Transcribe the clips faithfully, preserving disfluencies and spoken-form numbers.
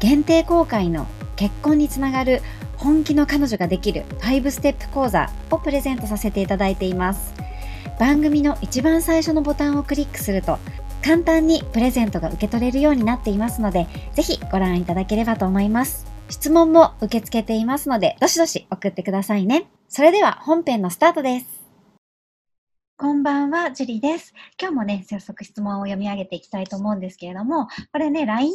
限定公開の結婚につながる本気の彼女ができるごステップ講座をプレゼントさせていただいています。番組の一番最初のボタンをクリックすると簡単にプレゼントが受け取れるようになっていますので、ぜひご覧いただければと思います。質問も受け付けていますので、どしどし送ってくださいね。それでは本編のスタートです。こんばんは、ジュリです。今日もね、早速質問を読み上げていきたいと思うんですけれども、これね、ライン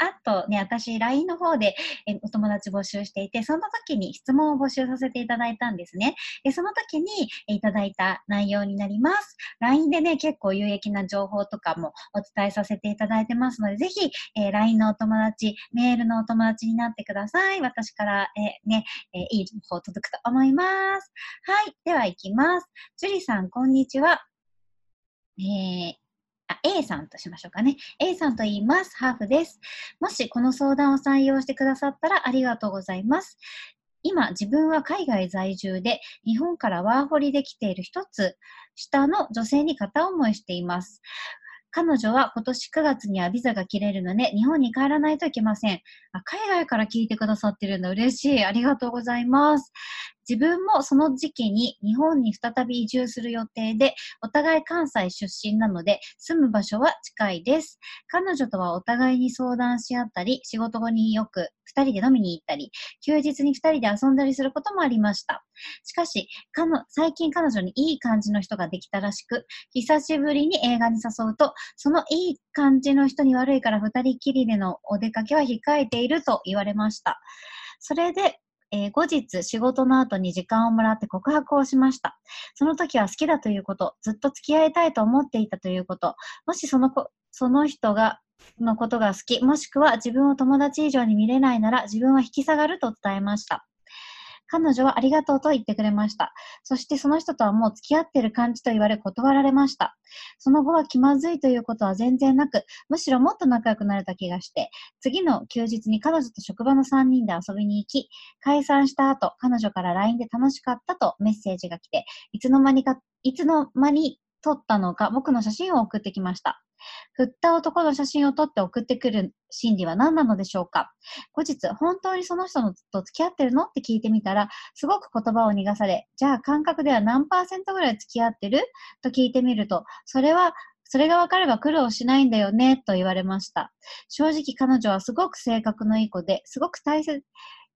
アットね、私 ライン の方でえお友達募集していて、その時に質問を募集させていただいたんですね。で、その時にえいただいた内容になります。ライン でね、結構有益な情報とかもお伝えさせていただいてますので、ぜひ、えー、ライン のお友達、メールのお友達になってください。私から、えー、ね、えー、いい情報届くと思います。はい、では行きます。ジュリさん、こんにちは。こんにちは、えー、あ A さんとしましょうかね。 A さんと言います。ハーフです。もしこの相談を採用してくださったらありがとうございます。今自分は海外在住で、日本からワーホリで来ている一つ下の女性に片思いしています。彼女は今年くがつにはビザが切れるので、日本に帰らないといけません。あ、海外から聞いてくださってるんだ。嬉しい。ありがとうございます。自分もその時期に日本に再び移住する予定で、お互い関西出身なので、住む場所は近いです。彼女とはお互いに相談し合ったり、仕事後によくふたりで飲みに行ったり、休日にふたりで遊んだりすることもありました。しかし、かの最近彼女にいい感じの人ができたらしく、久しぶりに映画に誘うと、そのいい感じの人に悪いからふたりきりでのお出かけは控えていると言われました。それで、えー、後日仕事の後に時間をもらって告白をしました。その時は好きだということ、ずっと付き合いたいと思っていたということ、もしその子、その人がのことが好き、もしくは自分を友達以上に見れないなら自分は引き下がると伝えました。彼女はありがとうと言ってくれました。そしてその人とはもう付き合ってる感じと言われ断られました。その後は気まずいということは全然なく、むしろもっと仲良くなれた気がして、次の休日に彼女と職場のさんにんで遊びに行き、解散した後、彼女から ライン で楽しかったとメッセージが来て、いつの間にか、いつの間に撮ったのか僕の写真を送ってきました。振った男の写真を撮って送ってくる心理は何なのでしょうか。後日、本当にその人と付き合ってるのって聞いてみたら、すごく言葉を逃がされ、じゃあ感覚では何パーセントぐらい付き合ってると聞いてみると、それはそれが分かれば苦労しないんだよねと言われました。正直彼女はすごく性格のいい子で、すごく大切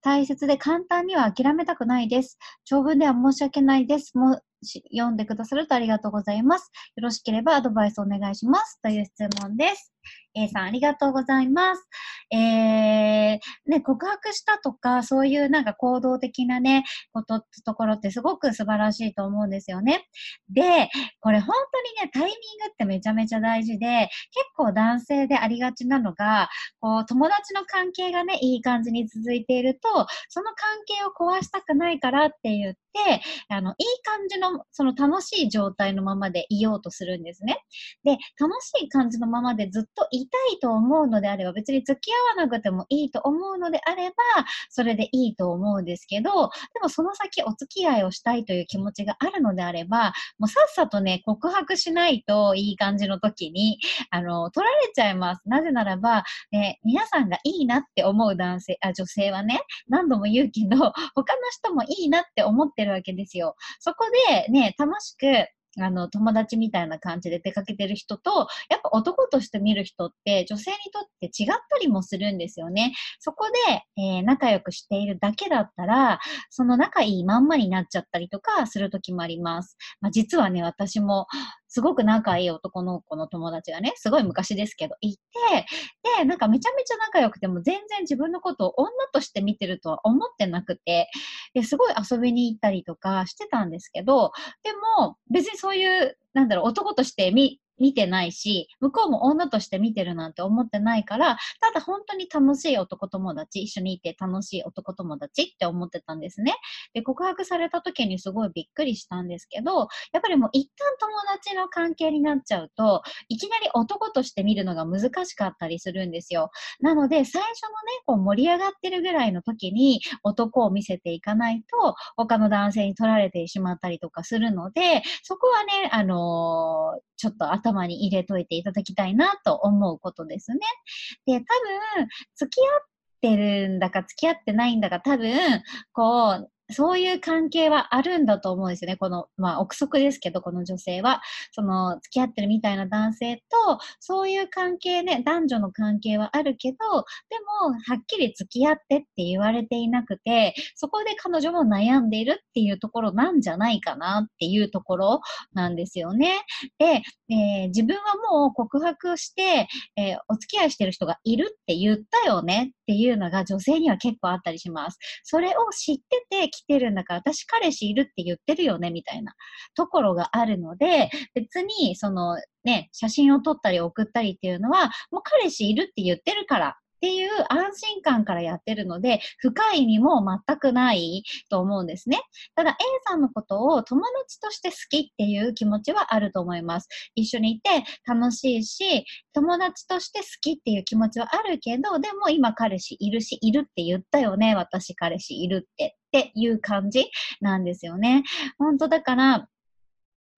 大切で簡単には諦めたくないです。長文では申し訳ないです。もし読んでくださるとありがとうございます。よろしければアドバイスお願いします。という質問です。A さんありがとうございます。えー、ね、告白したとか、そういうなんか行動的なね、こと、ところってすごく素晴らしいと思うんですよね。で、これ本当にね、タイミングってめちゃめちゃ大事で、結構男性でありがちなのが、こう、友達の関係がね、いい感じに続いていると、その関係を壊したくないからって言って、あの、いい感じの、その楽しい状態のままでいようとするんですね。で、楽しい感じのままでずっといたいと思うのであれば、別に付き合わなくてもいいと思うのであれば、それでいいと思うんですけど、でもその先お付き合いをしたいという気持ちがあるのであれば、もうさっさとね、告白しないといい感じの時に、あの、取られちゃいます。なぜならば、ね、皆さんがいいなって思う男性、あ、女性はね、何度も言うけど、他の人もいいなって思ってるわけですよ。そこでね、楽しく、あの友達みたいな感じで出かけてる人と、やっぱ男として見る人って女性にとって違ったりもするんですよね。そこで、えー、仲良くしているだけだったら、その仲いいまんまになっちゃったりとかする時もあります。まあ、実はね、私もすごく仲いい男の子の友達がね、すごい昔ですけど、いて、で、なんかめちゃめちゃ仲良くても全然自分のことを女として見てるとは思ってなくて、ですごい遊びに行ったりとかしてたんですけど、でも別にそういう、なんだろう、男として見、見てないし、向こうも女として見てるなんて思ってないから、ただ本当に楽しい男友達、一緒にいて楽しい男友達って思ってたんですね。で、告白された時にすごいびっくりしたんですけど、やっぱりもう一旦友達の関係になっちゃうと、いきなり男として見るのが難しかったりするんですよ。なので、最初のね、こう盛り上がってるぐらいの時に男を見せていかないと、他の男性に取られてしまったりとかするので、そこはね、あのー、ちょっと頭に入れといていただきたいなと思うことですね。で、多分、付き合ってるんだか付き合ってないんだか、多分、こう、そういう関係はあるんだと思うんですよね。この、まあ、憶測ですけど、この女性は、その、付き合ってるみたいな男性と、そういう関係ね、男女の関係はあるけど、でも、はっきり付き合ってって言われていなくて、そこで彼女も悩んでいるっていうところなんじゃないかなっていうところなんですよね。で、えー、自分はもう告白して、えー、お付き合いしてる人がいるって言ったよねっていうのが女性には結構あったりします。それを知ってて、来てるんだから、私彼氏いるって言ってるよねみたいなところがあるので、別にそのね、写真を撮ったり送ったりっていうのは、もう彼氏いるって言ってるからっていう安心感からやってるので、深い意味も全くないと思うんですね。ただ A さんのことを友達として好きっていう気持ちはあると思います。一緒にいて楽しいし、友達として好きっていう気持ちはあるけど、でも今彼氏いるし、いるって言ったよね、私彼氏いるってっていう感じなんですよね。本当だから、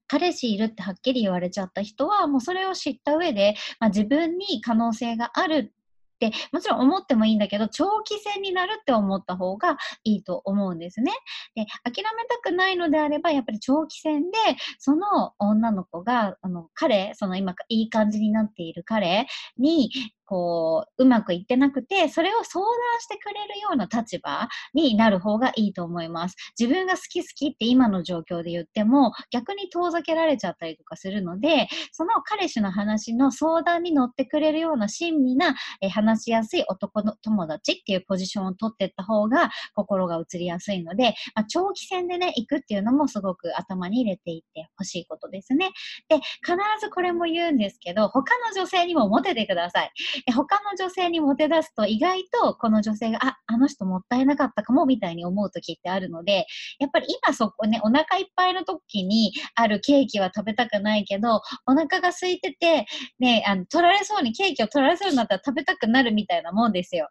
彼氏いるってはっきり言われちゃった人は、もうそれを知った上で、まあ、自分に可能性があるって、もちろん思ってもいいんだけど、長期戦になるって思った方がいいと思うんですね。で、諦めたくないのであれば、やっぱり長期戦で、その女の子が、あの、彼、その今、いい感じになっている彼に、こう、うまくいってなくて、それを相談してくれるような立場になる方がいいと思います。自分が好き好きって今の状況で言っても、逆に遠ざけられちゃったりとかするので、その彼氏の話の相談に乗ってくれるような親身な、えー、話しやすい男の友達っていうポジションを取っていった方が心が移りやすいので、まあ、長期戦でね、行くっていうのもすごく頭に入れていってほしいことですね。で、必ずこれも言うんですけど、他の女性にもモテてください。他の女性にモテ出すと、意外とこの女性が、あ、あの人もったいなかったかもみたいに思う時ってあるので、やっぱり今そこね、お腹いっぱいの時にあるケーキは食べたくないけど、お腹が空いてて、ね、あの、取られそうに、ケーキを取られそうになったら食べたくなるみたいなもんですよ。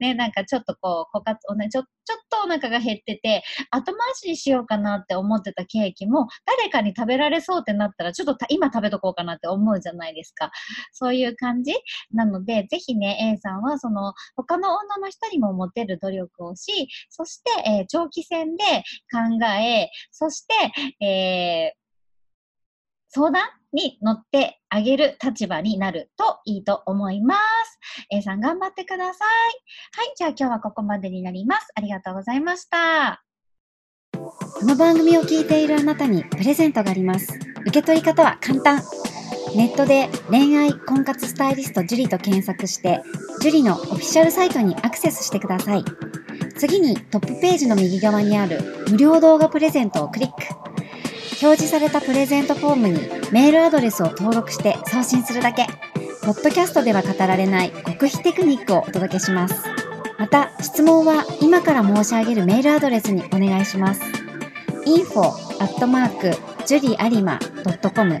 ね、なんかちょっとこう、枯渇、おね、ちょ、ちょっとお腹が減ってて、後回しにしようかなって思ってたケーキも、誰かに食べられそうってなったら、ちょっと今食べとこうかなって思うじゃないですか。そういう感じなので、ぜひね、A さんはその他の女の人にもモテる努力をし、そして、えー、長期戦で考え、そして、えー、相談に乗ってあげる立場になるといいと思います。A さん頑張ってください。はい、じゃあ今日はここまでになります。ありがとうございました。この番組を聞いているあなたにプレゼントがあります。受け取り方は簡単。ネットで恋愛婚活スタイリストジュリと検索して、ジュリのオフィシャルサイトにアクセスしてください。次にトップページの右側にある無料動画プレゼントをクリック。表示されたプレゼントフォームにメールアドレスを登録して送信するだけ。ポッドキャストでは語られない極秘テクニックをお届けします。また、質問は今から申し上げるメールアドレスにお願いします。インフォ アット ジュリアリマ ドット コム